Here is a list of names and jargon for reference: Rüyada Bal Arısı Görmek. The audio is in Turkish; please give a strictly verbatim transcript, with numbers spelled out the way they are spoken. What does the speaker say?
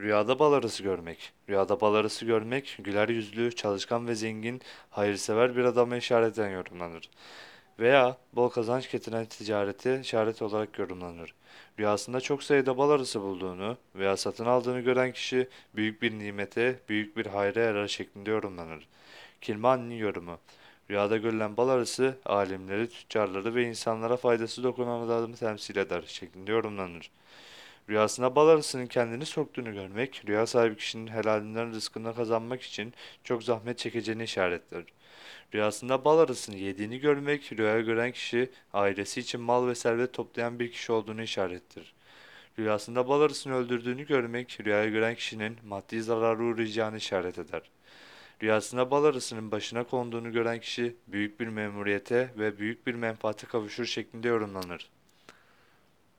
Rüyada bal arısı görmek. Rüyada bal arısı görmek, güler yüzlü, çalışkan ve zengin, hayırsever bir adama işareten yorumlanır. Veya bol kazanç getiren ticareti işaret olarak yorumlanır. Rüyasında çok sayıda bal arısı bulduğunu veya satın aldığını gören kişi büyük bir nimete, büyük bir hayra yarar şeklinde yorumlanır. Kilmani yorumu. Rüyada görülen bal arısı, alimleri, tüccarları ve insanlara faydası dokunan adamı temsil eder şeklinde yorumlanır. Rüyasına bal arısının kendini soktuğunu görmek, rüya sahibi kişinin helalinden rızkını kazanmak için çok zahmet çekeceğini işaretler. Rüyasında bal arısını yediğini görmek, rüyayı gören kişi ailesi için mal ve servet toplayan bir kişi olduğunu işarettir. Rüyasında bal arısını öldürdüğünü görmek, rüyayı gören kişinin maddi zarara uğrayacağını işaret eder. Rüyasında bal arısının başına konduğunu gören kişi büyük bir memuriyete ve büyük bir menfaate kavuşur şeklinde yorumlanır.